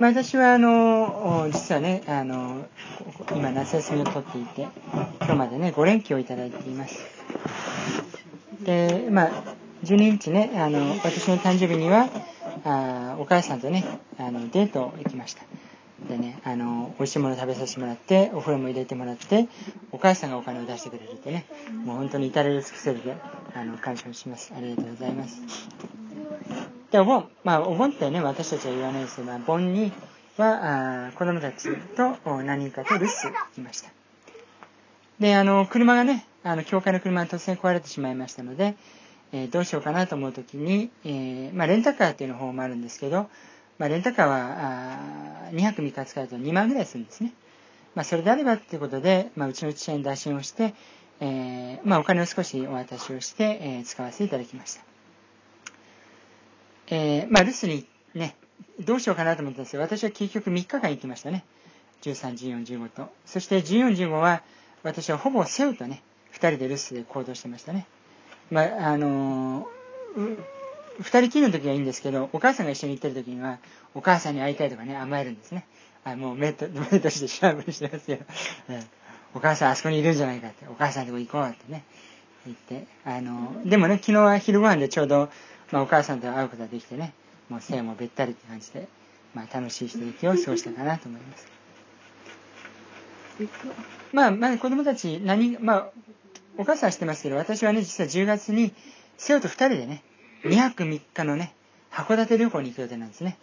まあ、私は実はね今夏休みを取っていて、今日までね5連休をいただいています。で、まあ、12日ね私の誕生日にはお母さんとねデート行きました。でね美味しいもの食べさせてもらって、お風呂も入れてもらって、お母さんがお金を出してくれるってね、もう本当に至れり尽くせりで感謝します。ありがとうございます。で、お盆、まあお盆ってね私たちは言わないですけど、まあ、盆には子供たちと何人かと留守来ました。で車がね教会の車が突然壊れてしまいましたので、どうしようかなと思うときに、まあ、レンタカーっていうの方もあるんですけど、まあ、レンタカーは2泊3日使うと2万ぐらいするんですね。まあ、それであればということで、まあ、うちの父親に打診をして、まあ、お金を少しお渡しをして、使わせていただきました。まあ、留守にねどうしようかなと思ったんですけど、私は結局3日間行きましたね。13、14、15と。そして14、15は私はほぼセウとね2人で留守で行動してましたね。まあ2人きりの時はいいんですけど、お母さんが一緒に行ってる時にはお母さんに会いたいとかね甘えるんですね。もう目としてしゃぶりしてますよ。お母さんあそこにいるんじゃないかって、お母さんのとこ行こうってね言ってでもね昨日は昼ご飯でちょうど、まあ、お母さんと会うことができてね、もう背もべったりって感じで、まあ、楽しいひとときを過ごしたかなと思います。まあ子供たちまあお母さんは知ってますけど、私はね実は10月に瀬尾と2人でね2泊3日のね函館旅行に行く予定なんですね。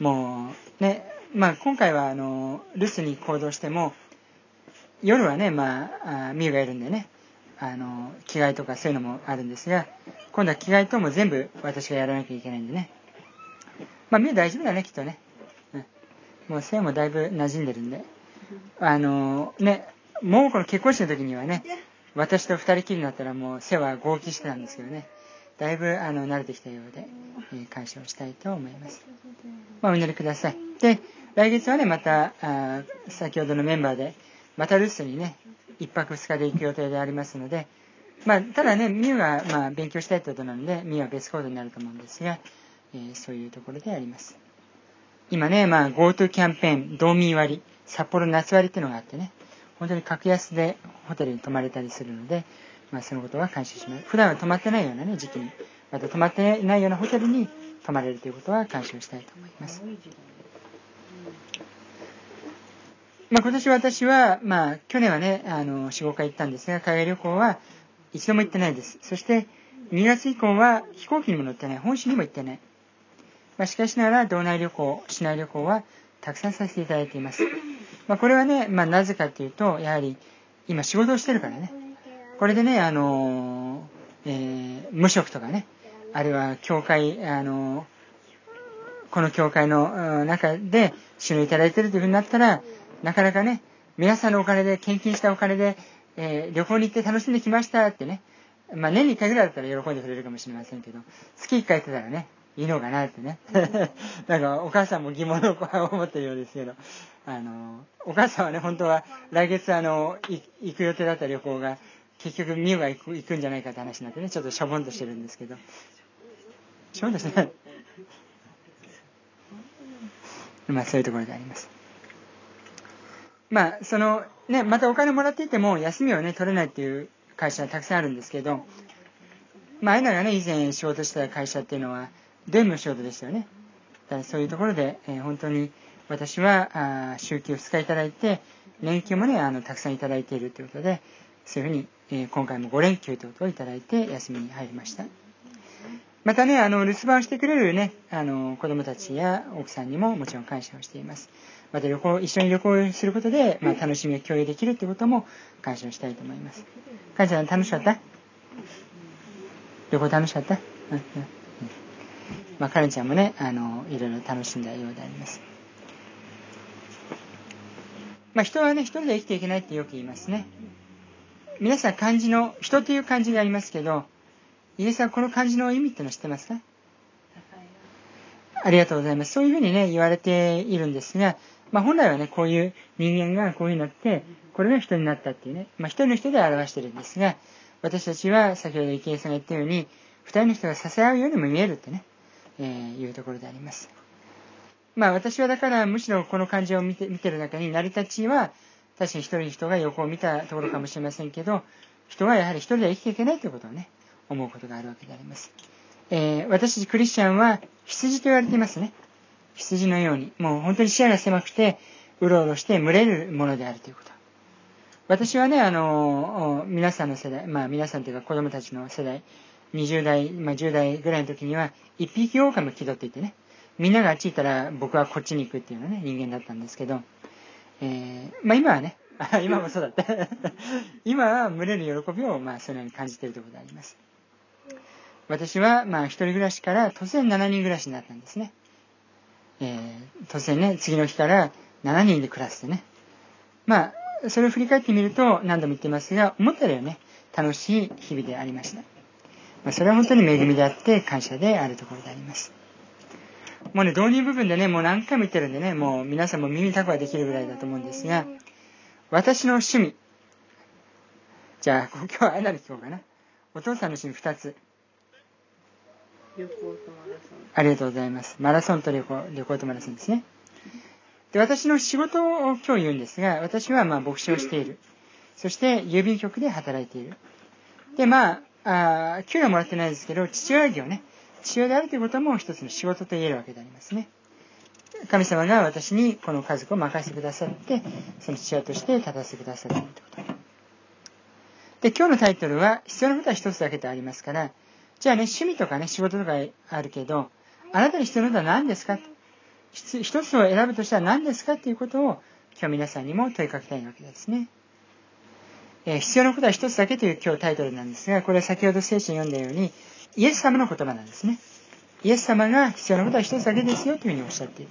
もうね、まあ、今回は留守に行動しても夜はね、まあ、ミウがいるんでね着替えとかそういうのもあるんですが、今度は着替えとも全部私がやらなきゃいけないんでね、まあミウ大丈夫だねきっとね、うん、もうセイもだいぶ馴染んでるんでね、もうこの結婚式の時にはね私と二人きりになったらもうセイは号泣してたんですけどね、だいぶ慣れてきたようで、感謝をしたいと思います。まあ、お祈りください。で、来月はね、また先ほどのメンバーで、また留守にね、1泊2日で行く予定でありますので、まあ、ただね、ミウは、まあ、勉強したいってことなので、ミウは別行動になると思うんですが、そういうところであります。今ね、まあ、GoTo キャンペーン、道民割、札幌夏割っていうのがあってね、本当に格安でホテルに泊まれたりするので、まあ、そのことは感謝します。普段は泊まってないような、ね、時期に、また泊まってないようなホテルに泊まれるということは感謝をしたいと思います。まあ、今年私は、まあ、去年はね4、5回行ったんですが、海外旅行は一度も行ってないです。そして2月以降は飛行機にも乗ってない、本州にも行ってない、まあ、しかしながら道内旅行、市内旅行はたくさんさせていただいています。まあ、これはね、まあ、なぜかというと、やはり今仕事をしてるからね。これでね無職とかね、あるいは教会この教会の中で収入いただいているというふうになったら、なかなかね皆さんのお金で、献金したお金で、旅行に行って楽しんできましたってね、まあ、年に1回ぐらいだったら喜んでくれるかもしれませんけど、月1回行ってたらねいいのかなってねなんかお母さんも疑問の子は思ってるようですけど、お母さんはね本当は来月行く予定だった旅行が結局ミウが行くんじゃないかって話になってね、ちょっとしょぼんとしてるんですけど、しょぼんとしてないまあそういうところであります。まあね、またお金もらっていても休みをね取れないっていう会社はたくさんあるんですけど、まあアイナがね以前仕事した会社っていうのはド M の仕事でしたよね。だからそういうところで、本当に私は週休2日いただいて、年休もねたくさんいただいているということで、そういうふうに、今回も5連休ということをいただいて休みに入りました。またね留守番をしてくれるね子どもたちや奥さんにももちろん感謝をしています。また一緒に旅行することで、まあ、楽しみを共有できるということも感謝をしたいと思います。かんちゃん楽しかった？旅行楽しかった？うんうん、まあ、かれんちゃんもねいろいろ楽しんだようであります。まあ、人はね一人で生きていけないってよく言いますね。皆さん漢字の人という漢字がありますけど、イエスはこの漢字の意味っての知ってますか？ありがとうございます。そういうふうにね言われているんですが、まあ、本来はねこういう人間がこういうなって、これが人になったっていうね、まあ、一人の人で表してるんですが、私たちは先ほど池江さんが言ったように二人の人が支え合うようにも見えるってね、いうところであります。まあ私はだからむしろこの感じを見てる中に、成り立ちは確かに一人人が横を見たところかもしれませんけど、人はやはり一人では生きていけないということをね、思うことがあるわけであります。私たちクリスチャンは羊と言われていますね。羊のように、もう本当に視野が狭くて、うろうろして群れるものであるということ。私はね、皆さんの世代、まあ皆さんというか子供たちの世代、20代、まあ10代ぐらいの時には、一匹狼を気取っていてね、みんながあっち行ったら僕はこっちに行くっていうのね、人間だったんですけど、まあ今はね、今もそうだった。今は群れる喜びを、まあそのように感じているところであります。私は、まあ一人暮らしから突然7人暮らしになったんですね。突然ね、次の日から7人で暮らしてね。まあ、それを振り返ってみると、何度も言ってますが、思ったよりはね、楽しい日々でありました。まあ、それは本当に恵みであって、感謝であるところであります。もうね、導入部分でね、もう何回も言ってるんでね、もう皆さんも耳たこができるぐらいだと思うんですが、私の趣味。じゃあ、今日はあれなら聞こうかな。お父さんの趣味2つ。旅行とマラソン。ありがとうございます。マラソンと旅行とマラソンですね。で、私の仕事を今日言うんですが、私はまあ牧師をしている。そして郵便局で働いている。で、まあ、給料もらってないですけど、父親業ね。父親であるということも一つの仕事と言えるわけでありますね。神様が私にこの家族を任せてくださって、その父親として立たせてくださるということ。で、今日のタイトルは、必要なことは一つだけとありますから、じゃあね、趣味とかね、仕事とかあるけど、あなたに必要なことは何ですか、一つを選ぶとしたら何ですかということを、今日皆さんにも問いかけたいわけですね。必要なことは一つだけという今日タイトルなんですが、これは先ほど聖書を読んだように、イエス様の言葉なんですね。イエス様が必要なことは一つだけですよというふうにおっしゃっている。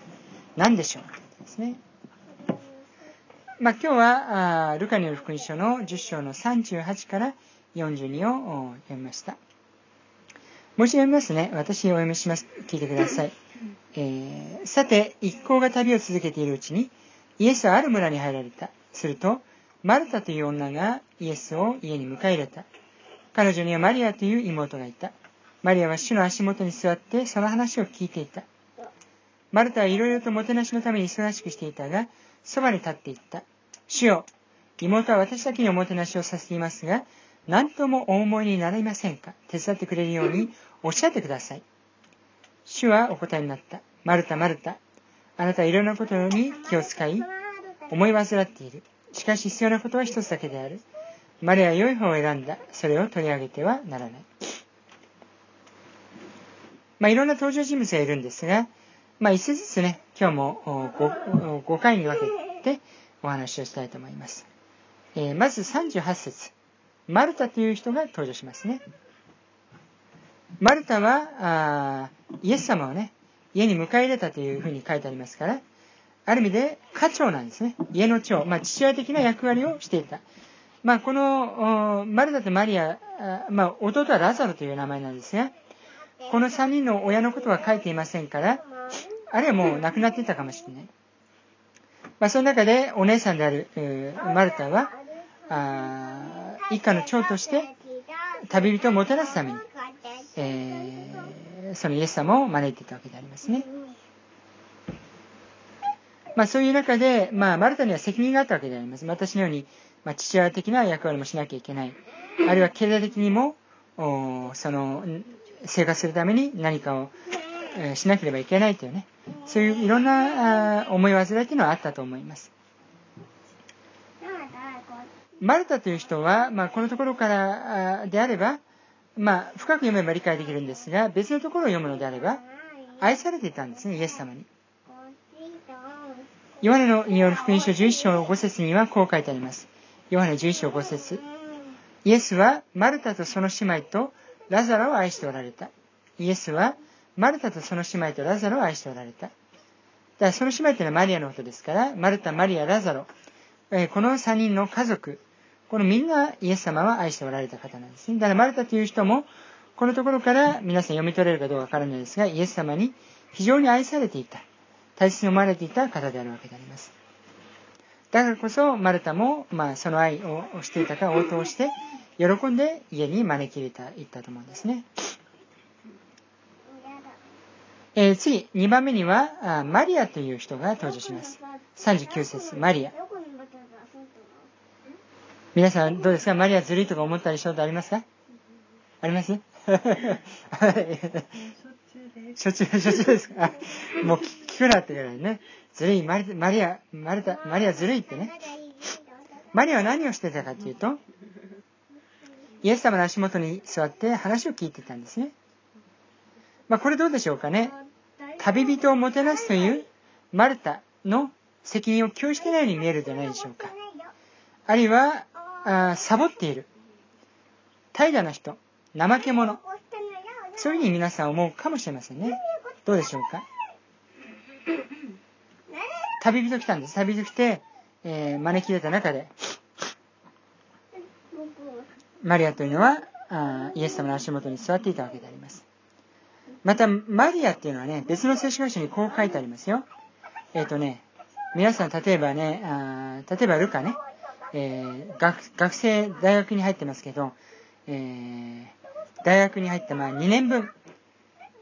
何でしょうですね。まあ今日は、ルカによる福音書の10章の38から42を読みました。もう一度読みますね。私お読みします。聞いてください。さて、一行が旅を続けているうちに、イエスはある村に入られた。すると、マルタという女がイエスを家に迎え入れた。彼女にはマリアという妹がいた。マリアは主の足元に座ってその話を聞いていた。マルタはいろいろともてなしのために忙しくしていたが、そばに立っていった。主よ、妹は私だけにおもてなしをさせていますが、何ともお思いになりませんか。手伝ってくれるようにおっしゃってください。主はお答えになった。マルタ、マルタ。あなたはいろんなことに気を使い、思い煩っている。しかし必要なことは一つだけである。マリアは良い方を選んだ。それを取り上げてはならない。まあ、いろんな登場人物がいるんですが、まあ、一節ずつね、今日も 5回に分けてお話をしたいと思います。まず38節。マルタという人が登場しますね。マルタは、イエス様をね、家に迎え入れたというふうに書いてありますから、ある意味で家長なんですね。家の長。まあ、父親的な役割をしていた。まあ、この、マルタとマリア、まあ、弟はラザロという名前なんですが、この3人の親のことは書いていませんから、あるいはもう亡くなっていたかもしれない。まあ、その中でお姉さんである、マルタは、一家の長として旅人をもてなすために、そのイエス様を招いていたわけでありますね。まあそういう中で、まあマルタには責任があったわけであります。私のように、まあ父親的な役割もしなきゃいけない。あるいは経済的にも、その生活するために何かをしなければいけないというね、そういういろんな思い煩いというのはあったと思います。マルタという人は、まあ、このところからであれば、まあ、深く読めば理解できるんですが、別のところを読むのであれば、愛されていたんですね、イエス様に。ヨハネによる福音書11章5節にはこう書いてあります。ヨハネ11章5節。イエスはマルタとその姉妹とラザロを愛しておられた。イエスはマルタとその姉妹とラザロを愛しておられた。だからその姉妹というのはマリアのことですから、マルタ、マリア、ラザロ。この3人の家族。このみんなイエス様は愛しておられた方なんですね。だからマルタという人も、このところから皆さん読み取れるかどうかわからないですが、イエス様に非常に愛されていた、大切に思われていた方であるわけであります。だからこそマルタも、まあ、その愛をしていたか応答して、喜んで家に招き入れていったと思うんですね。次、2番目にはマリアという人が登場します。39節、マリア。皆さんどうですか？マリアずるいとか思ったりしたことありますか？あります？しょっちゅうですか？もう聞くなって言わないね。ずるい、マリアずるいってね。マリアは何をしてたかというと、イエス様の足元に座って話を聞いてたんですね。これどうでしょうかね。旅人をもてなすというマルタの責任を拒否していないように見えるんじゃないでしょうか。あるいはサボっている、怠惰な人、怠け者、そういうふうに皆さん思うかもしれませんね。どうでしょうか。旅人来たんです。旅人来て、招き入れた中でマリアというのはイエス様の足元に座っていたわけであります。またマリアっていうのはね、別の聖書箇所にこう書いてありますよ。皆さん例えばルカね、学生大学に入ってますけど、大学に入った2年分、例え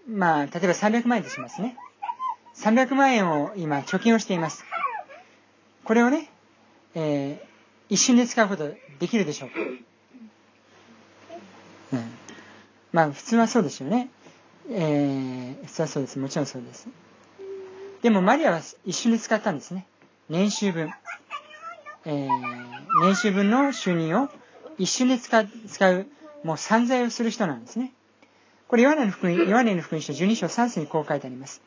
ば300万円としますね。300万円を今貯金をしています。これをね、一瞬で使うことできるでしょうか。普通はそうですよね。それはそうです。もちろんそうです。でもマリアは一瞬で使ったんですね。年収分の収入を一瞬で使う、もう散財をする人なんですね。これヨハネの福音書12章3節にこう書いてあります。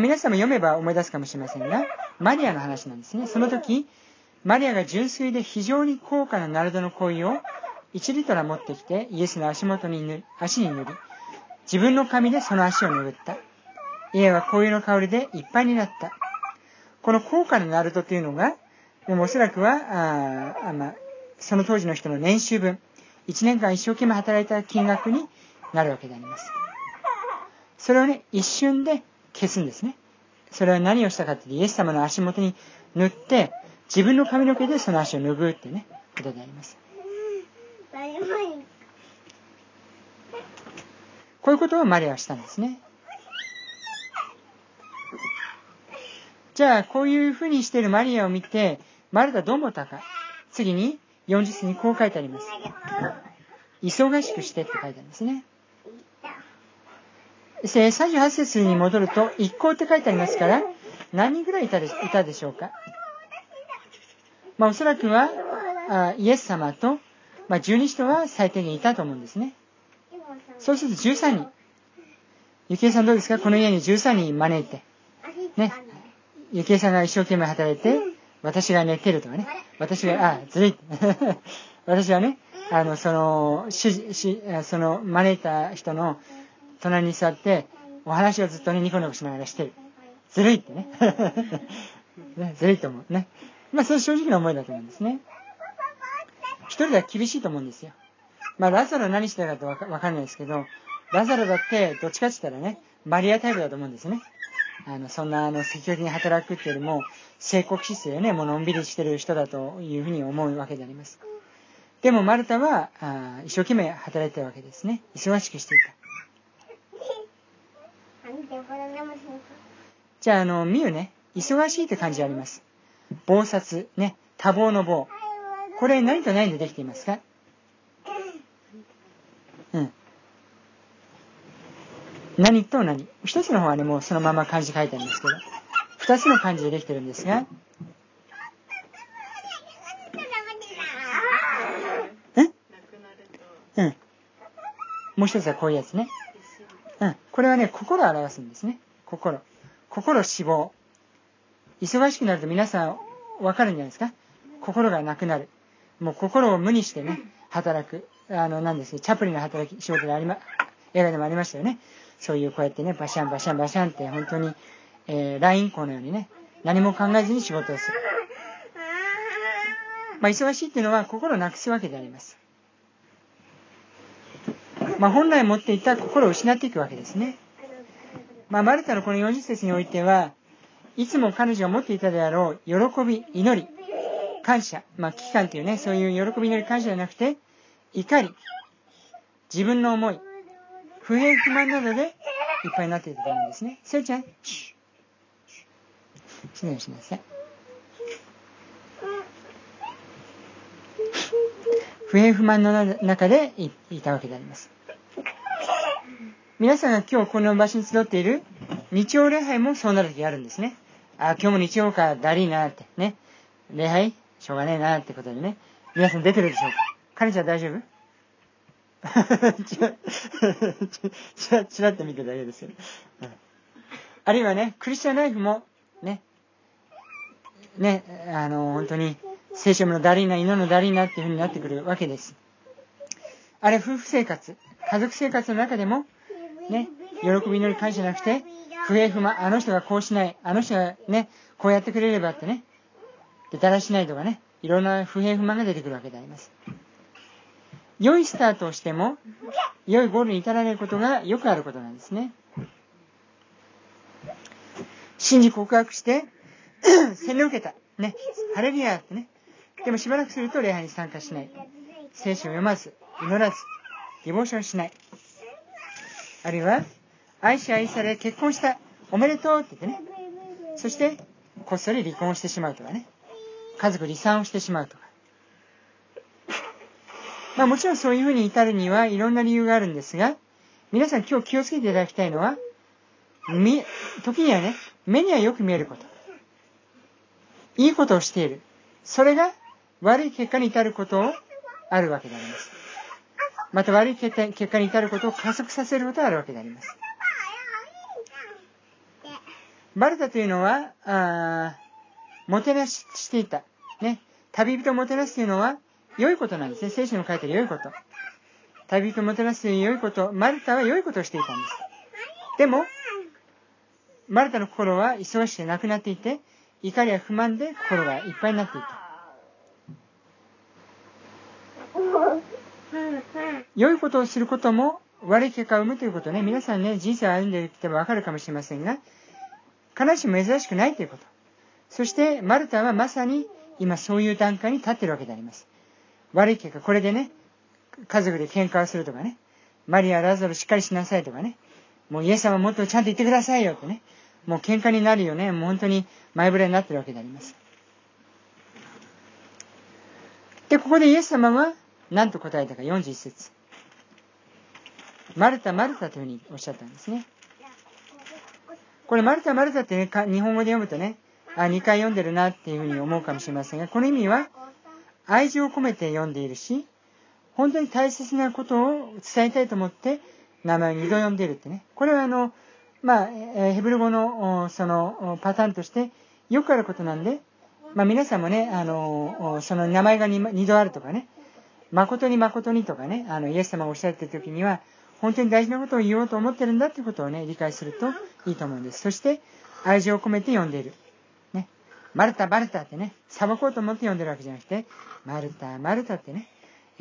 皆さんも読めば思い出すかもしれませんが、マリアの話なんですね。その時マリアが純粋で非常に高価なナルドの香油を1リットル持ってきて、イエスの足に塗り、自分の髪でその足を拭った。家は香油の香りでいっぱいになった。この高価なナルドというのが、でもおそらくはその当時の人の年収分、1年間一生懸命働いた金額になるわけであります。それをね、一瞬で消すんですね。それは何をしたかというと、イエス様の足元に塗って自分の髪の毛でその足を拭うってね、ことであります。こういうことをマリアはしたんですね。じゃあこういうふうにしているマリアを見てマルタどう思ったか。次に40節にこう書いてあります。忙しくしてって書いてあるんですね。38節に戻ると一行って書いてありますから、何人ぐらいいたでしょうか。おそらくはイエス様と12人は最低限いたと思うんですね。そうすると13人。ゆきえさんどうですか？この家に13人招いてね、ゆきえさんが一生懸命働いて、私が寝てるとかね、ずるい私はね、その招いた人の隣に座ってお話をずっとね、ニコニコしながらしてる。ずるいってねずるいと思うね。それ正直な思いだと思うんですね。一人では厳しいと思うんですよ。ラザロは何してたかわかんないですけど、ラザロだってどっちかって言ったらね、マリアタイプだと思うんですね。そんな積極的に働くっていうよりも、聖国姿勢でね、もうのんびりしてる人だというふうに思うわけであります。でもマルタは一生懸命働いてるわけですね。忙しくしていた。じゃあミユね、忙しいって感じあります。忙殺ね、多忙の棒。これ何と何でできていますか？何と何。一つの方はね、もうそのまま漢字書いてあるんですけど、二つの漢字でできてるんですが、もう一つはこういうやつね。これはね、心を表すんですね。心死亡。忙しくなると皆さん分かるんじゃないですか。心がなくなる。もう心を無にしてね、働く。なんですけど、チャップリンの仕事で映画でもありましたよね。そういうこうやってね、バシャンバシャンバシャンって本当に、ライン工のようにね、何も考えずに仕事をする。忙しいっていうのは心をなくすわけであります。本来持っていた心を失っていくわけですね。マルタのこの40節においては、いつも彼女が持っていたであろう喜び、祈り、感謝、危機感というね、そういう喜び、祈り、感謝じゃなくて、怒り、自分の思い、不平不満などでいっぱいになっているとダメですね。せいちゃん、失礼しなさい。不平不満の中でいたわけであります。皆さんが今日この場所に集っている日曜礼拝もそうなる時あるんですね。あ、今日も日曜か、だりーなーってね。礼拝しょうがねえなーってことでね。皆さん出てるでしょうか。彼ちゃん大丈夫？ちらっと見てるだけですよ、うん、あるいはね、クリスチャンライフもね、本当に聖書のダリーナ、祈りのダリーナっていう風になってくるわけです。あれ、夫婦生活、家族生活の中でもね、喜び祈り感謝じゃなくて、不平不満、あの人がこうしない、あの人がねこうやってくれればってね、でだらしないとかね、いろんな不平不満が出てくるわけであります。良いスタートをしても良いゴールに至られることがよくあることなんですね。信じ告白して洗礼を受けた、ね、ハレルヤってね。でもしばらくすると礼拝に参加しない、聖書を読まず、祈らず、ディボーションしない、あるいは愛し愛され結婚した、おめでとうって言ってね、そしてこっそり離婚してしまうとかね、家族離散をしてしまうとか、まあ、もちろんそういうふうに至るにはいろんな理由があるんですが、皆さん今日気をつけていただきたいのは、時にはね、目にはよく見えること、いいことをしている、それが悪い結果に至ることをあるわけであります。また悪い結果に至ることを加速させることがあるわけであります。バルタというのはもてなししていた、ね、旅人をもてなすというのは良いことなんですね。聖書に書いてある良いこと、旅人をもてなすという良いこと、マルタは良いことをしていたんです。でもマルタの心は忙しくなくなっていて、怒りや不満で心がいっぱいになっていた。良いことをすることも悪い結果を生むということね。皆さんね、人生を歩んできても分かるかもしれませんが、必ずしも珍しくないということ。そしてマルタはまさに今そういう段階に立っているわけであります。悪い結果、これでね、家族で喧嘩をするとかね、マリア・ラザロしっかりしなさいとかね、もうイエス様もっとちゃんと言ってくださいよってね、もう喧嘩になるよね、もう本当に前触れになっているわけであります。で、ここでイエス様は何と答えたか、41節。マルタ、マルタというふうにおっしゃったんですね。これマルタ、マルタって、ね、日本語で読むとね、あ、2回読んでるなっていうふうに思うかもしれませんが、この意味は愛情を込めて読んでいるし、本当に大切なことを伝えたいと思って名前を2度読んでいるってね。これはヘブル語のそのパターンとしてよくあることなんで、まあ、皆さんもね、その名前が 2度あるとかね、誠に誠にとかね、イエス様がおっしゃっている時には本当に大事なことを言おうと思ってるんだということをね、理解するといいと思うんです。そして愛情を込めて読んでいる、ね、マルタマルタってね、さばこうと思って読んでるわけじゃなくて、マルタマルタってね、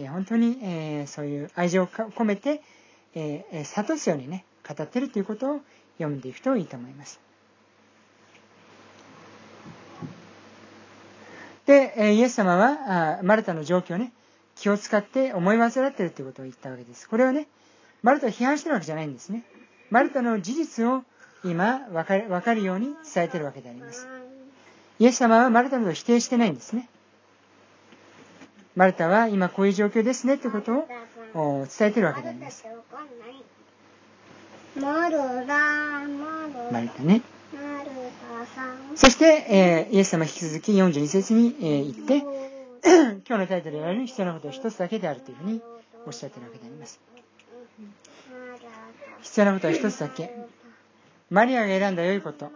本当に、そういう愛情を込めて、諭すようにね語ってるということを読んでいくといいと思います。で、イエス様はマルタの状況をね、気を使って思い煩っているということを言ったわけです。これをね、マルタを批判しているわけじゃないんですね。マルタの事実を今分かるように伝えているわけであります。イエス様はマルタのことを否定してないんですね。マルタは今こういう状況ですねということを伝えているわけであります。マルタね。そして、イエス様は引き続き42節に、言って今日のタイトルは必要なことは一つだけであるというふうにおっしゃっているわけであります。必要なことは一つだけ。マリアが選んだ良いこと、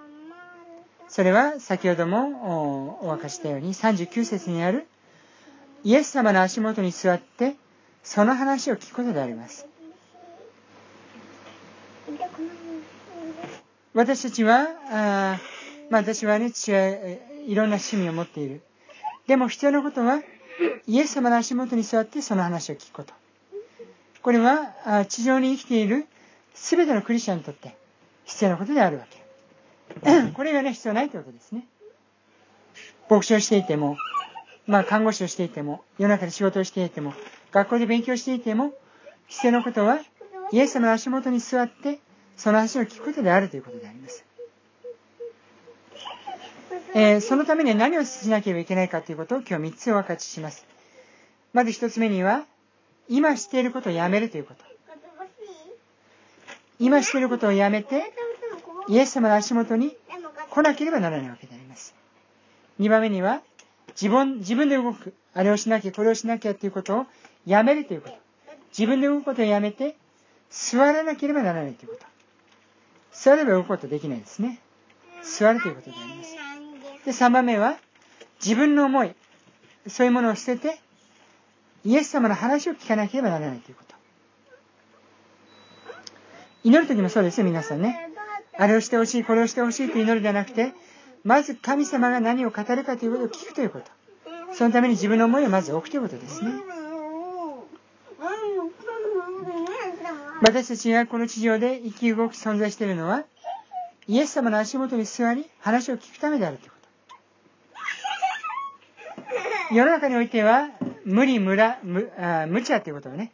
それは先ほどもお明かしたように39節にあるイエス様の足元に座ってその話を聞くことであります。私たちは私はね、父はいろんな趣味を持っている。でも必要なことはイエス様の足元に座ってその話を聞くこと。これは地上に生きているすべてのクリスチャンにとって必要なことであるわけ。これがね、必要ないということですね。牧師をしていても、まあ、看護師をしていても、世の中で仕事をしていても、学校で勉強していても、必要なことはイエス様の足元に座ってその足を聞くことであるということであります。そのために何をしなければいけないかということを今日3つお分かちします。まず1つ目には、今していることをやめるということ。今していることをやめて、イエス様の足元に来なければならないわけであります。2番目には、自分で動く、あれをしなきゃ、これをしなきゃということをやめるということ。自分で動くことをやめて、座らなければならないということ。座れば動くことできないですね。座るということであります。で、3番目は、自分の思い、そういうものを捨てて、イエス様の話を聞かなければならないということ。祈るときもそうですよ、皆さんね。あれをしてほしい、これをしてほしいと祈るではなくて、まず神様が何を語るかということを聞くということ。そのために自分の思いをまず置くということですね。私たちがこの地上で生き動き存在しているのは、イエス様の足元に座り、話を聞くためであるということ。世の中においては、無理、無茶ということをね、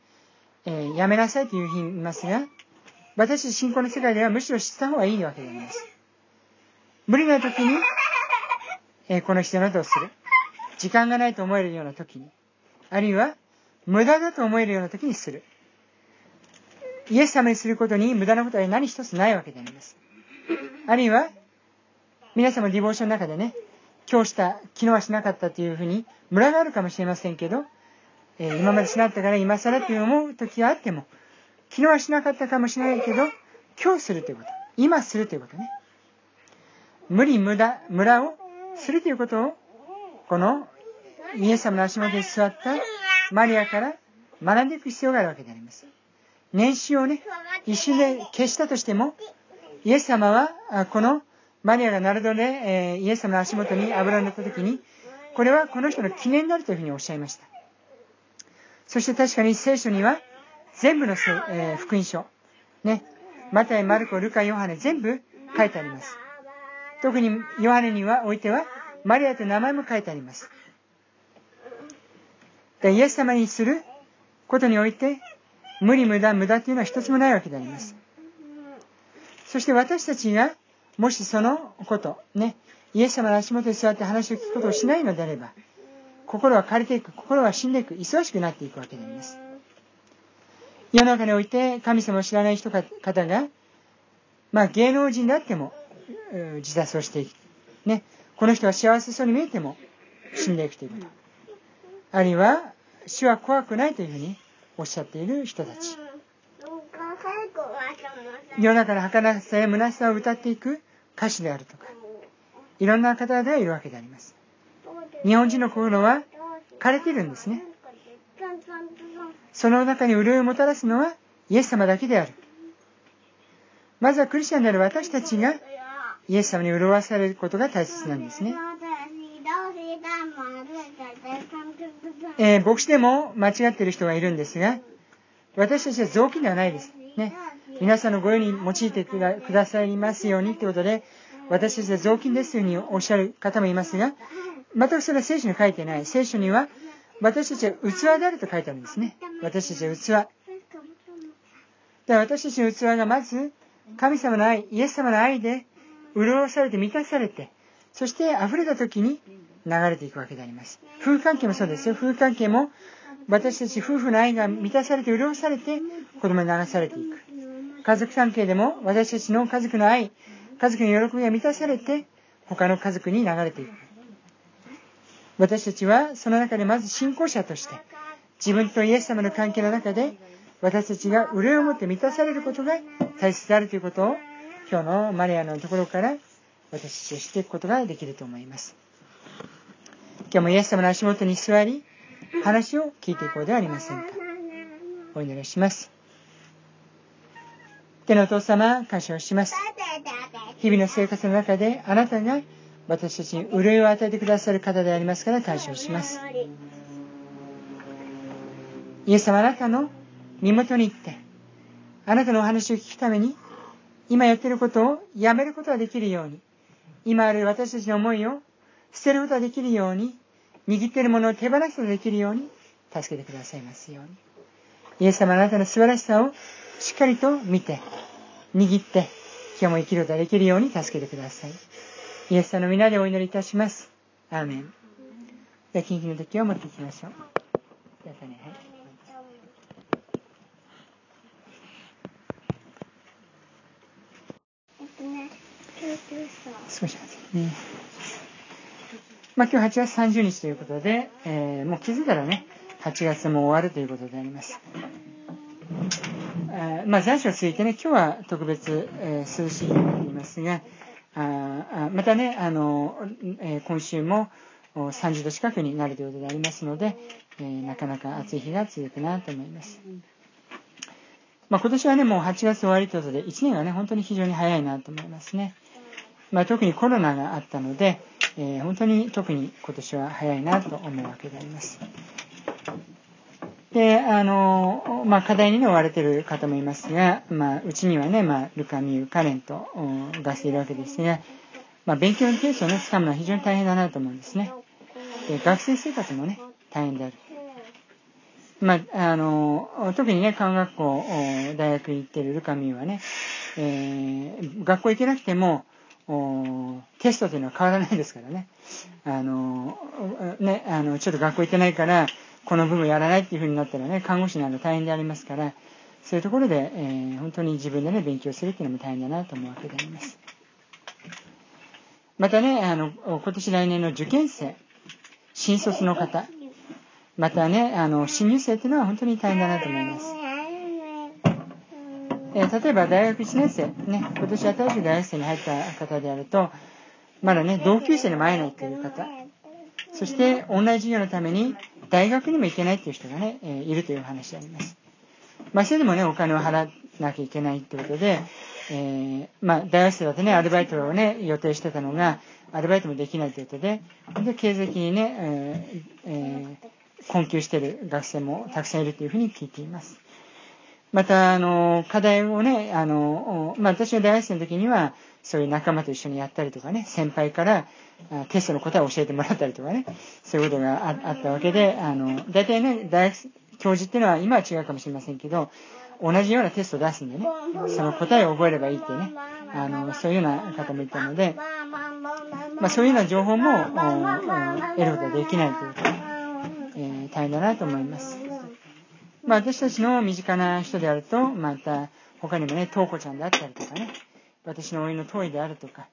やめなさいという人いますが、私たち信仰の世界ではむしろした方がいいわけであります。無理な時に、この人のどうする。時間がないと思えるような時に。あるいは、無駄だと思えるような時にする。イエス様にすることに無駄なことは何一つないわけであります。あるいは、皆様ディボーションの中でね、今日した、昨日はしなかったというふうに、ムラがあるかもしれませんけど、今までしなかったから今更という思う時があっても、昨日はしなかったかもしれないけど、今日するということ。今するということね。無理、無駄をするということを、このイエス様の足元に座ったマリアから学んでいく必要があるわけであります。年収をね、一瞬で消したとしても、イエス様は、このマリアがナルドで、イエス様の足元に油を塗ったときに、これはこの人の記念になるというふうにおっしゃいました。そして確かに聖書には、全部の、福音書、ね、マタイ、マルコ、ルカ、ヨハネ、全部書いてあります。特にヨハネにはおいては、マリアという名前も書いてあります。で、イエス様にすることにおいて、無理、無駄というのは一つもないわけであります。そして私たちが、もしそのこと、ね、イエス様の足元に座って話を聞くことをしないのであれば、心は枯れていく、心は死んでいく、忙しくなっていくわけであります。世の中において神様を知らない人方が、芸能人であっても自殺をしていく、ね、この人は幸せそうに見えても死んでいくということ、あるいは死は怖くないというふうにおっしゃっている人たち、世の中の儚さや虚しさを歌っていく歌手であるとか、いろんな方がいるわけであります。日本人の心は枯れているんですね。その中に潤いをもたらすのはイエス様だけである。まずはクリスチャンである私たちがイエス様に潤わされることが大切なんですね。牧師でも間違っている人がいるんですが、私たちは雑巾ではないです、ね、皆さんのご用に用いてくださいますようにということで、私たちは雑巾ですというふうにおっしゃる方もいますが、全くそれは聖書に書いてない。聖書には私たちは器であると書いてあるんですね。私たちは器。だから私たちの器がまず、神様の愛、イエス様の愛で、潤されて満たされて、そして溢れた時に流れていくわけであります。夫婦関係もそうですよ。夫婦関係も、私たち夫婦の愛が満たされて、潤されて、子供に流されていく。家族関係でも、私たちの家族の愛、家族の喜びが満たされて、他の家族に流れていく。私たちはその中でまず信仰者として、自分とイエス様の関係の中で、私たちが憂いを持って満たされることが大切であるということを、今日のマリアのところから私たちはしていくことができると思います。今日もイエス様の足元に座り、話を聞いていこうではありませんか。お祈りします。天のお父様、感謝をします。日々の生活の中であなたが、私たちに潤いを与えてくださる方でありますから感謝します。イエス様、あなたの身元に行って、あなたのお話を聞くために、今やっていることをやめることができるように、今ある私たちの思いを捨てることができるように、握っているものを手放すことができるように、助けてくださいますように。イエス様、あなたの素晴らしさをしっかりと見て、握って、今日も生きることができるように助けてください。イエス様の皆でお祈りいたします。アーメン。じゃあ、緊急の時を持っていきましょう。じゃあね、はい。少し暑いね。今日8月30日ということで、もう気づいたらね、8月も終わるということであります。残暑が続いてね、今日は特別、涼しい日になりますが、またね、今週も30度近くになるということでありますので、なかなか暑い日が続くなと思います。今年はね、もう8月終わりということで、1年がね、本当に非常に早いなと思いますね。特にコロナがあったので、本当に特に今年は早いなと思うわけであります。で、課題にね、追われている方もいますが、うちにはね、ルカ・ミユ・カレンとがしているわけですが、勉強のペースをね、掴むのは非常に大変だなと思うんですね。で、学生生活もね、大変である。特にね、看護学校、大学に行っているルカ・ミユはね、学校行けなくても、テストというのは変わらないですからね。ちょっと学校行ってないから、この部分やらないっていう風になったらね、看護師など大変でありますから、そういうところで、本当に自分でね、勉強するっていうのも大変だなと思うわけであります。またね、今年来年の受験生、新卒の方、またね、新入生っていうのは本当に大変だなと思います。例えば大学1年生、ね、今年新しい大学生に入った方であると、まだね、同級生にも会えないという方、そしてオンライン授業のために大学にも行けないという人がね、いるという話であります。それでもね、お金を払わなきゃいけないということで、大学生だとね、アルバイトをね、予定してたのが、アルバイトもできないということで、経済的にね、困窮している学生もたくさんいるというふうに聞いています。また、課題をね、私の大学生の時には、そういう仲間と一緒にやったりとかね、先輩からテストの答えを教えてもらったりとかね、そういうことがあったわけで、大体ね、大学教授っていうのは今は違うかもしれませんけど、同じようなテストを出すんでね、その答えを覚えればいいってね、そういうような方もいたので、そういうような情報も得ることができないというか、大変だなと思います。私たちの身近な人であると、また他にもね、トウコちゃんであったりとかね、私の甥のトイであるとか、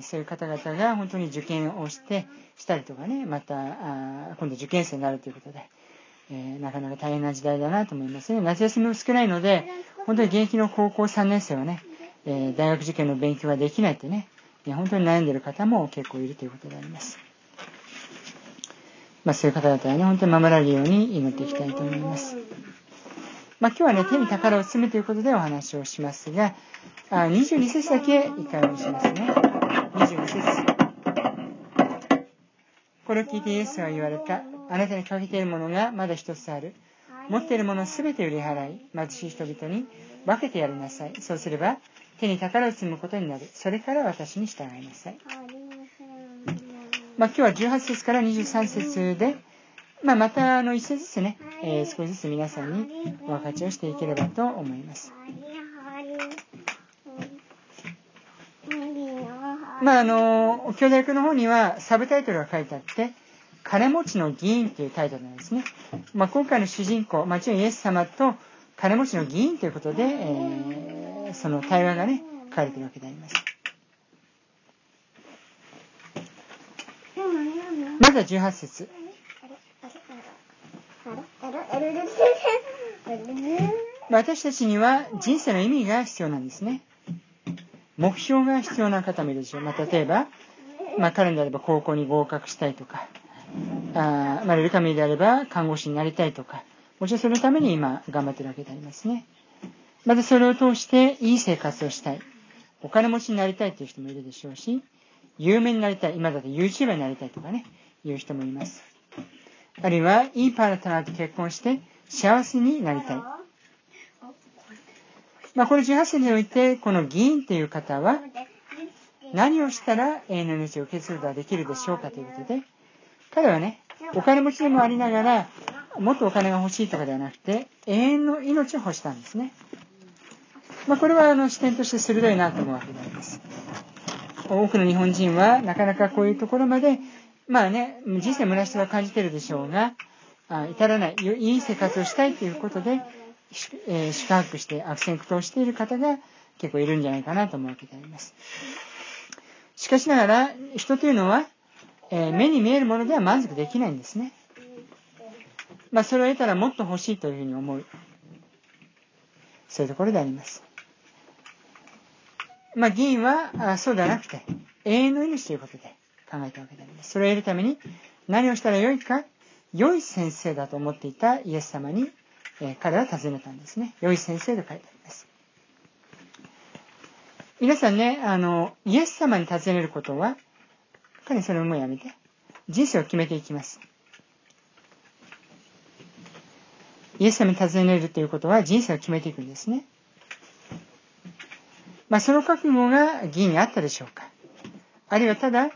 そういう方々が本当に受験をしたりとかね、また今度受験生になるということで、なかなか大変な時代だなと思いますね。夏休みも少ないので、本当に現役の高校3年生はね、大学受験の勉強ができないってね、本当に悩んでいる方も結構いるということであります。そういう方々はね、本当に守られるように祈っていきたいと思います。今日はね、手に宝を積むということでお話をしますが、22節だけ一回お見せしますね。22節。これを聞いてイエスは言われた。あなたに欠けているものがまだ一つある。持っているものすべて売り払い、貧しい人々に分けてやりなさい。そうすれば、手に宝を積むことになる。それから私に従いなさい。今日は18節から23節で、また1節ずつね、少しずつ皆さんにお分かちをしていければと思います。兄弟区の方にはサブタイトルが書いてあって、金持ちの議員というタイトルなんですね。今回の主人公、もちろんイエス様と金持ちの議員ということで、その対話がね、書かれているわけであります。まずは18節。私たちには人生の意味が必要なんですね。目標が必要な方もいるでしょう。例えば、彼であれば高校に合格したいとか、ルカミであれば看護師になりたいとか、もちろんそのために今頑張ってるわけでありますね。またそれを通していい生活をしたい、お金持ちになりたいという人もいるでしょうし、有名になりたい、今だって YouTuber になりたいとかね、いう人もいます。あるいはいいパートナーと結婚して幸せになりたい。この18世において、この議員という方は何をしたら永遠の命を受け継ぐことができるでしょうかということで、彼はね、お金持ちでもありながら、もっとお金が欲しいとかではなくて、永遠の命を欲したんですね。これは視点として鋭いなと思うわけなんです。多くの日本人はなかなかこういうところまで、人生虚しさは感じているでしょうが、至らない、いい生活をしたいということで、宿泊して悪戦苦闘している方が結構いるんじゃないかなと思うわけであります。しかしながら、人というのは、目に見えるものでは満足できないんですね。それを得たらもっと欲しいというふうに思う。そういうところであります。議員はそうではなくて、永遠の命ということで考えたわけであります。それを得るために何をしたらよいか、良い先生だと思っていたイエス様に、彼は尋ねたんですね。良い先生と書いてあります。皆さんね、イエス様に尋ねることは、彼にそれをもうやめて、人生を決めていきます。イエス様に尋ねるということは人生を決めていくんですね。その覚悟が義にあったでしょうか。あるいはただ、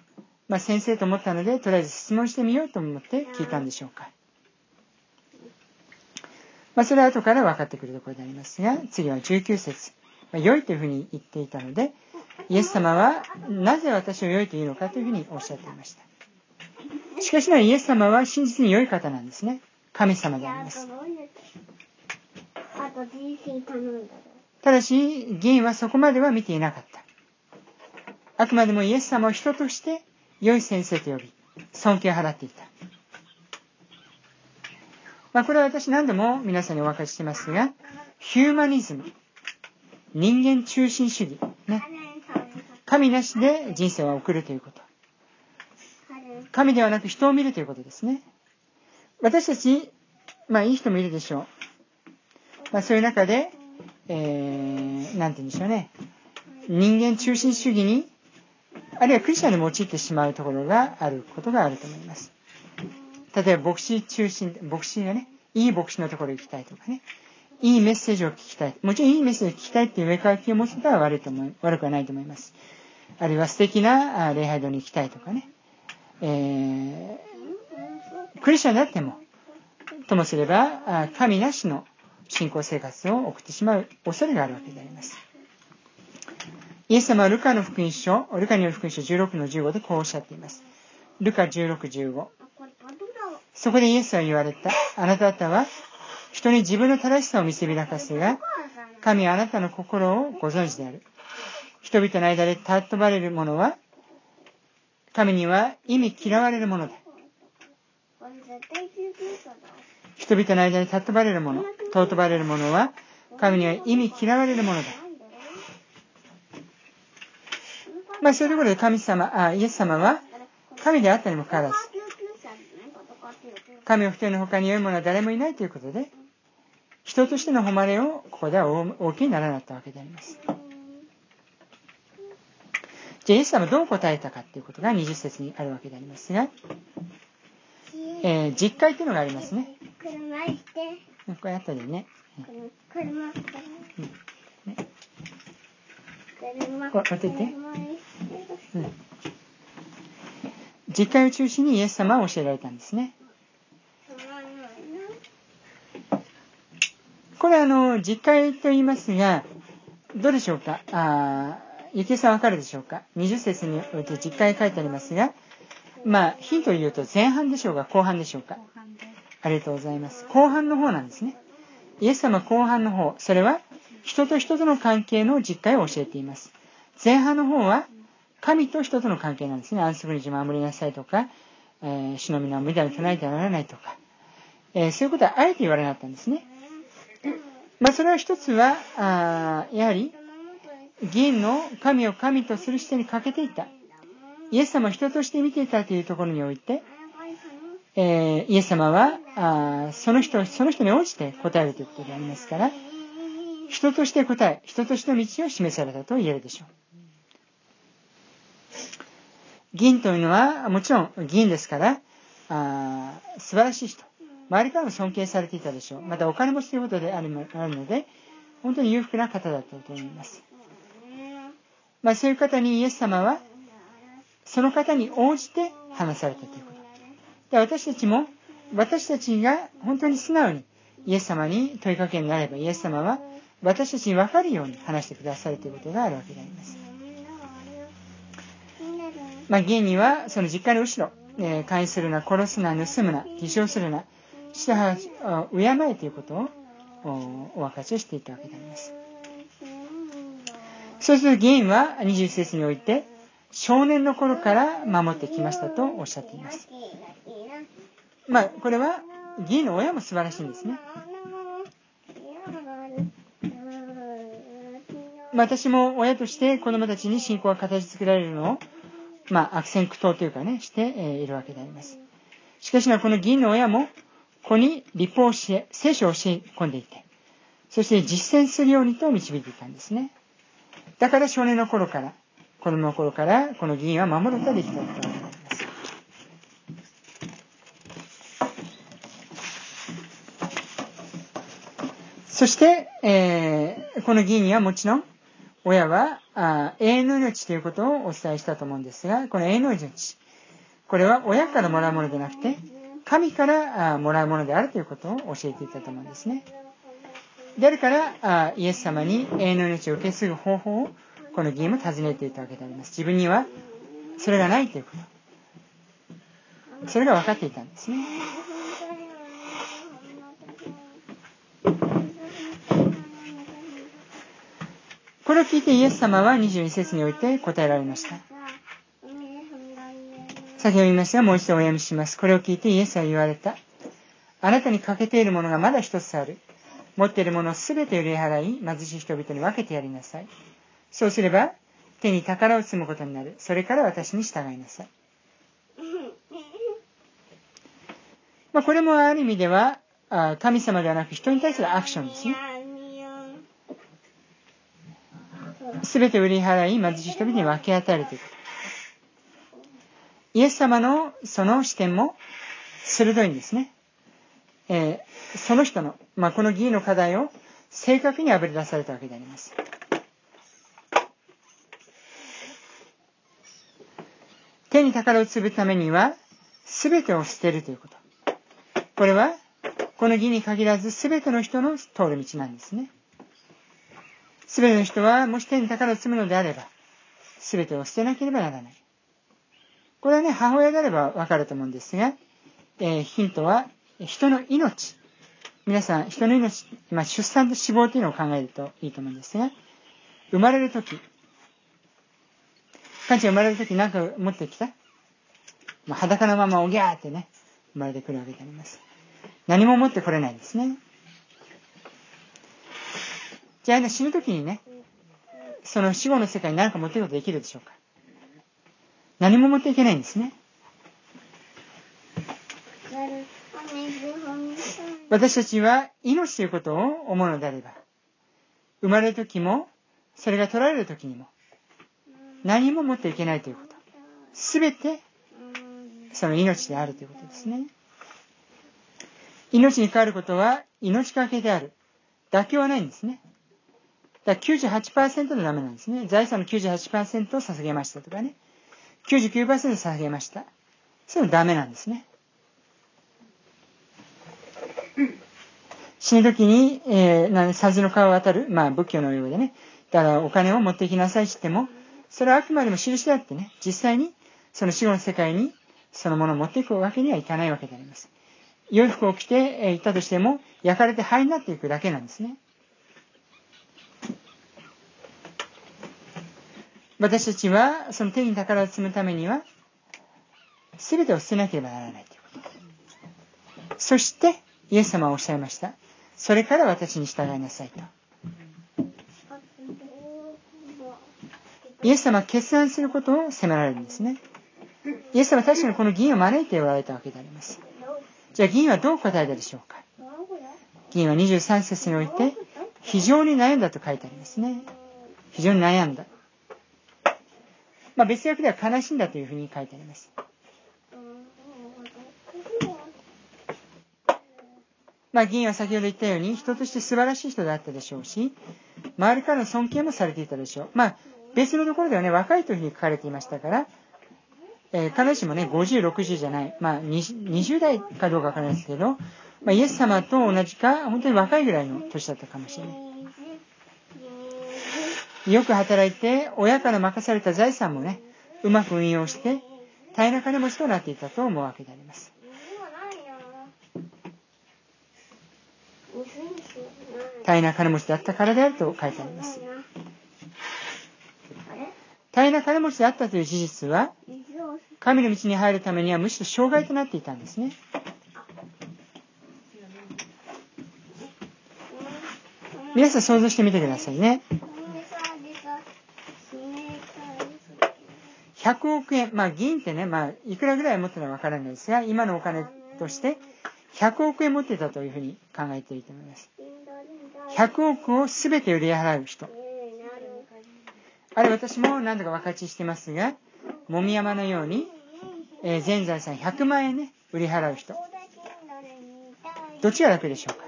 先生と思ったので、とりあえず質問してみようと思って聞いたんでしょうか。それは後から分かってくるところでありますが、次は19節。良いというふうに言っていたので、イエス様はなぜ私を良いというのかというふうにおっしゃっていました。しかしながらイエス様は真実に良い方なんですね。神様であります。ただし、議員はそこまでは見ていなかった。あくまでもイエス様を人として良い先生と呼び、尊敬を払っていた。これは私何度も皆さんにお分かりしていますが、ヒューマニズム、人間中心主義、神なしで人生は送るということ。神ではなく人を見るということですね。私たち、いい人もいるでしょう。そういう中で、なんて言うんでしょうね。人間中心主義に、あるいはクリスチャンでも陥ってしまうところがあることがあると思います。例えば、牧師中心、牧師がね、いい牧師のところに行きたいとかね、いいメッセージを聞きたい。もちろんいいメッセージを聞きたいっていう上から気を持つことは悪くはないと思います。あるいは素敵な礼拝堂に行きたいとかね。クリスチャンであっても、ともすれば、神なしの信仰生活を送ってしまう恐れがあるわけであります。イエス様はルカによる福音書16の15でこうおっしゃっています。ルカ16、15。そこでイエスは言われた。あなた方は、人に自分の正しさを見せびらかすが、神はあなたの心をご存知である。人々の間で尊ばれるものは、神には忌み嫌われるものだ。人々の間に尊ばれるものは、神には忌み嫌われるものだ。そういうところでイエス様は、神であったにもかかわらず、神を一人の他に良いものは誰もいないということで、人としての誉れを、ここでは大きにならなかったわけであります。じゃあ、イエス様はどう答えたかということが20節にあるわけでありますが、実戒というのがありますね。これあったでね。これ当てて。実戒を中心にイエス様は教えられたんですね。これ実戒と言いますが、どうでしょうか。ゆきえさんわかるでしょうか。20節において実戒書いてありますが、ヒントを言うと前半でしょうか、後半でしょうか。ありがとうございます。後半の方なんですね。イエス様後半の方、それは人と人との関係の実戒を教えています。前半の方は神と人との関係なんですね。安息日を守りなさいとか、主の皆を無駄に唱えてはならないとか、そういうことはあえて言われなかったんですね。それは一つは、やはり、議員の神を神とする視点に欠けていた。イエス様を人として見ていたというところにおいて、イエス様はその人に応じて答えるということでありますから、人として答え、人としての道を示されたと言えるでしょう。議員というのは、もちろん議員ですから、素晴らしい人。周りからも尊敬されていたでしょう。またお金持ちということであるので、本当に裕福な方だったと思います。そういう方にイエス様は、その方に応じて話されたということ。で、私たちが本当に素直にイエス様に問いかけになれば、イエス様は私たちに分かるように話してくださるということがあるわけであります。現にはその実家の後ろ、姦するな、殺すな、盗むな、偽証するな、父を敬えということをお分かちをしていたわけであります。そうすると議員は21節において少年の頃から守ってきましたとおっしゃっています。これは議員の親も素晴らしいんですね。私も親として子供たちに信仰が形作られるのを悪戦苦闘というかねしているわけであります。しかしなこの議員の親も子に律法を教え、聖書を教え込んでいて、そして実践するようにと導いていたんですね。だから少年の頃から、子供の頃から、この議員は守ることができたわけであります。そして、この議員にはもちろん、親は永遠の命ということをお伝えしたと思うんですが、この永遠の命、これは親からもらうものでなくて、神からもらうものであるということを教えていたと思うんですね。であるから、イエス様に永遠の命を受け継ぐ方法をこの議員も尋ねていたわけであります。自分にはそれがないということ。それが分かっていたんですね。これを聞いてイエス様は22節において答えられました。先ほど言いましたが、もう一度お読みします。これを聞いてイエスは言われた。あなたに欠けているものがまだ一つある。持っているものをすべて売り払い、貧しい人々に分けてやりなさい。そうすれば、手に宝を積むことになる。それから私に従いなさい。これもある意味では、神様ではなく人に対するアクションですね。すべて売り払い、貧しい人々に分け与えるということ。イエス様のその視点も鋭いんですね。その人の、この議員の課題を正確にあぶり出されたわけであります。手に宝を積むためには、すべてを捨てるということ。これは、この議員に限らずすべての人の通る道なんですね。すべての人は、もし手に宝を積むのであれば、すべてを捨てなければならない。これは母親であればわかると思うんですが、ヒントは、人の命。皆さん、人の命、出産と死亡というのを考えるといいと思うんですが、生まれるとき、彼女が生まれるとき何か持ってきた？裸のままおぎゃーってね、生まれてくるわけであります。何も持ってこれないんですね。じゃあ、死ぬときにね、その死後の世界に何か持っていくことできるでしょうか？何も持っていけないんですね。私たちは命ということを思うのであれば、生まれるときも、それが取られるときにも、何も持っていけないということ。すべて、その命であるということですね。命に変わることは、命かけである。妥協はないんですね。だから 98% でダメなんですね。財産の 98% を捧げましたとかね。99% 下げました。それはダメなんですね。死ぬときに、札の皮を渡る、仏教のようでね、だからお金を持っていきなさいと言っても、それはあくまでも印であってね、実際にその死後の世界にそのものを持っていくわけにはいかないわけであります。洋服を着て行ったとしても、焼かれて灰になっていくだけなんですね。私たちは、その手に宝を積むためには、すべてを捨てなければならないということ。そして、イエス様はおっしゃいました。それから私に従いなさいと。イエス様は決断することを迫られるんですね。イエス様は確かにこの議員を招いておられたわけであります。じゃあ議員はどう答えたでしょうか。議員は23節において、非常に悩んだと書いてありますね。非常に悩んだ。別訳では悲しんだというふうに書いてあります。議員は先ほど言ったように人として素晴らしい人であったでしょうし、周りからの尊敬もされていたでしょう。別のところではね、若いというふうに書かれていましたから、彼氏もね、50、60じゃない、20代かどうかわからないですけど、イエス様と同じか、本当に若いぐらいの年だったかもしれない。よく働いて、親から任された財産もね、うまく運用して、大変な金持ちとなっていたと思うわけであります。大変な金持ちだったからであると書いてあります。大変な金持ちであったという事実は、神の道に入るためにはむしろ障害となっていたんですね。皆さん想像してみてくださいね。100億円、まあ銀ってね、まあいくらぐらい持ってたのかわからないですが、今のお金として100億円持ってたというふうに考えていいと思います。100億をすべて売り払う人。あれ私も何度か分かちしてますが、もみ山のように、全財産100万円ね、売り払う人。どっちが楽でしょうか。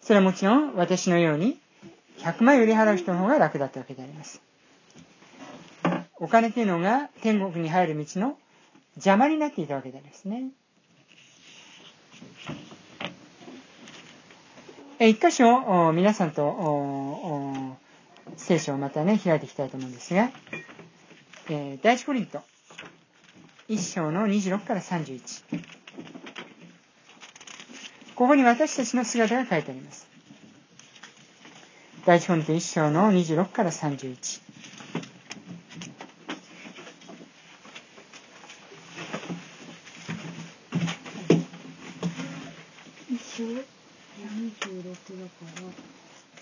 それはもちろん私のように100万円売り払う人の方が楽だったわけであります。お金というのが天国に入る道の邪魔になっていたわけでありますね。一箇所皆さんと聖書をまたね開いていきたいと思うんですが、第一コリント1章の26から31、ここに私たちの姿が書いてあります。第一コリント1章の26から31、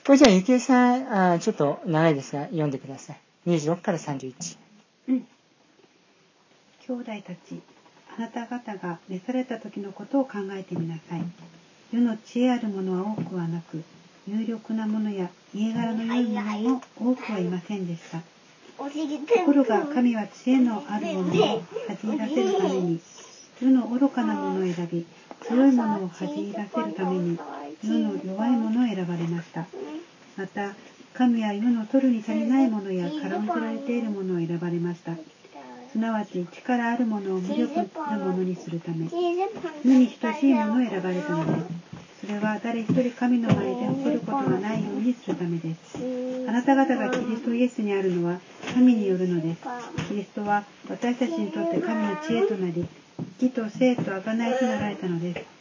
これじゃあゆきえさん、ちょっと長いですが読んでください。26から31、うん、兄弟たち、あなた方が召された時のことを考えてみなさい。世の知恵あるものは多くはなく、有力なものや家柄の良いものも多くはいませんでした。ところが神は知恵のあるものを恥じらせるために世の愚かなものを選び、強いものを恥じらせるために世の弱いものを選ばれました。また神は世の取るに足りないものやからむせられているものを選ばれました。すなわち力あるものを無力なものにするため、世に等しいものを選ばれたのです。それは誰一人神の前で誇ることがないようにするためです。あなた方がキリストイエスにあるのは神によるのです。キリストは私たちにとって神の知恵となり、義と聖と贖いとなられたのです。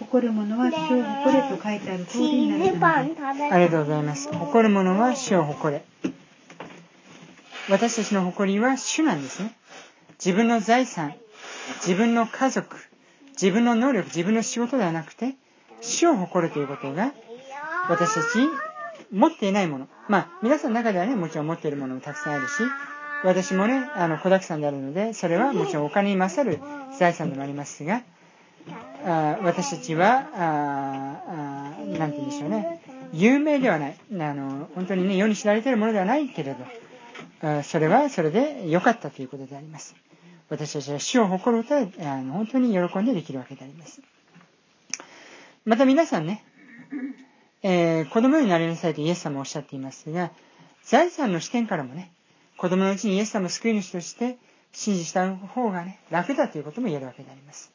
誇る者は主を誇れと書いてある通りになります。ありがとうございます。誇る者は主を誇れ、私たちの誇りは主なんですね。自分の財産、自分の家族、自分の能力、自分の仕事ではなくて主を誇るということが、私たち持っていないもの、まあ皆さんの中ではね、もちろん持っているものもたくさんあるし、私もね、子だくさんであるので、それはもちろんお金に勝る財産でもありますが、私たちはなんて言うんでしょうね、有名ではない、本当にね世に知られているものではないけれど、それはそれで良かったということであります。私たちは主を誇ることは本当に喜んでできるわけであります。また皆さんね、子供になりなさいとイエス様おっしゃっていますが、財産の視点からもね、子供のうちにイエス様を救い主として信じした方がね楽だということも言えるわけであります。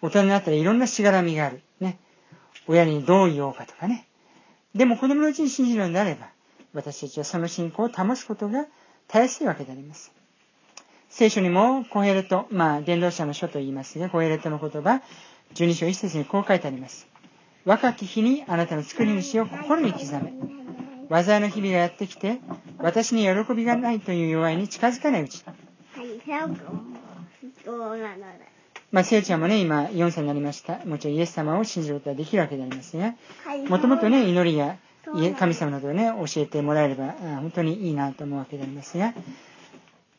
大人になったらいろんなしがらみがある、ね、親にどう言おうかとかね。でも子供のうちに信じるようになれば、私たちはその信仰を保つことがたやすいわけであります。聖書にもコヘレト、まあ伝道者の書と言いますが、コヘレトの言葉12章1節にこう書いてあります。若き日にあなたの作り主を心に刻め、災いの日々がやってきて私に喜びがないという弱いに近づかないうち。まあ、聖ちゃんもね、今4歳になりました。もちろんイエス様を信じることができるわけでありますが、もともとね、祈りや神様などをね、教えてもらえれば、本当にいいなと思うわけでありますが、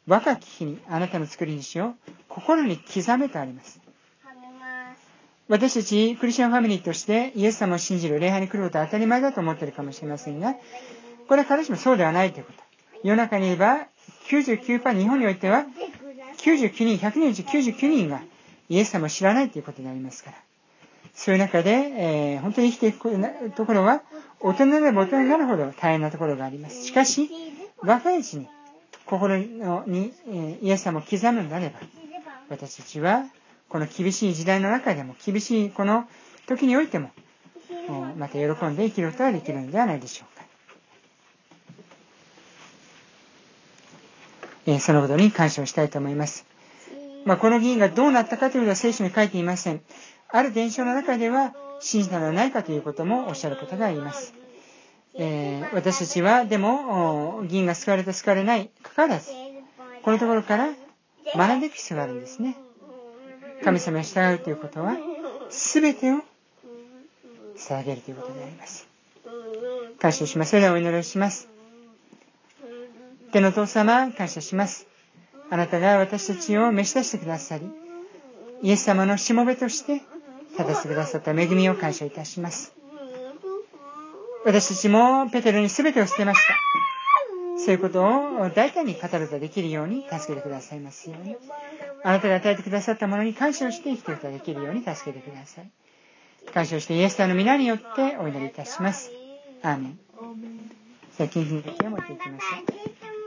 若き日にあなたの作り主を心に刻めとあります。私たちクリスチャンファミリーとして、イエス様を信じる礼拝に来ることは当たり前だと思っているかもしれませんが、これは彼氏もそうではないということ。世の中に言えば、99%、日本においては、99人、100人うち99人が、イエス様を知らないということになりますから、そういう中で、本当に生きていくところは大人でも大人になるほど大変なところがあります。しかし若いうちに心にイエス様を刻むのであれば、私たちはこの厳しい時代の中でも、厳しいこの時においても、また喜んで生きることができるのではないでしょうか。そのことに感謝をしたいと思います。この議員がどうなったかというのは聖書に書いていません。ある伝承の中では信じたのではないかということもおっしゃることがあります。私たちはでも議員が救われた救われないかかわらず、このところから学んでいく必要があるんですね。神様に従うということは全てを捧げるということであります。感謝します。それではお祈りをします。天のお父様、感謝します。あなたが私たちを召し出してくださり、イエス様のしもべとして立たせてくださった恵みを感謝いたします。私たちもペテロに全てを捨てました。そういうことを大胆に語ることができるように助けてくださいますように。あなたが与えてくださったものに感謝をして生きていくことができるように助けてください。感謝をしてイエス様の皆によってお祈りいたします。アーメン。じゃあ、金品だけを持っていきましょう。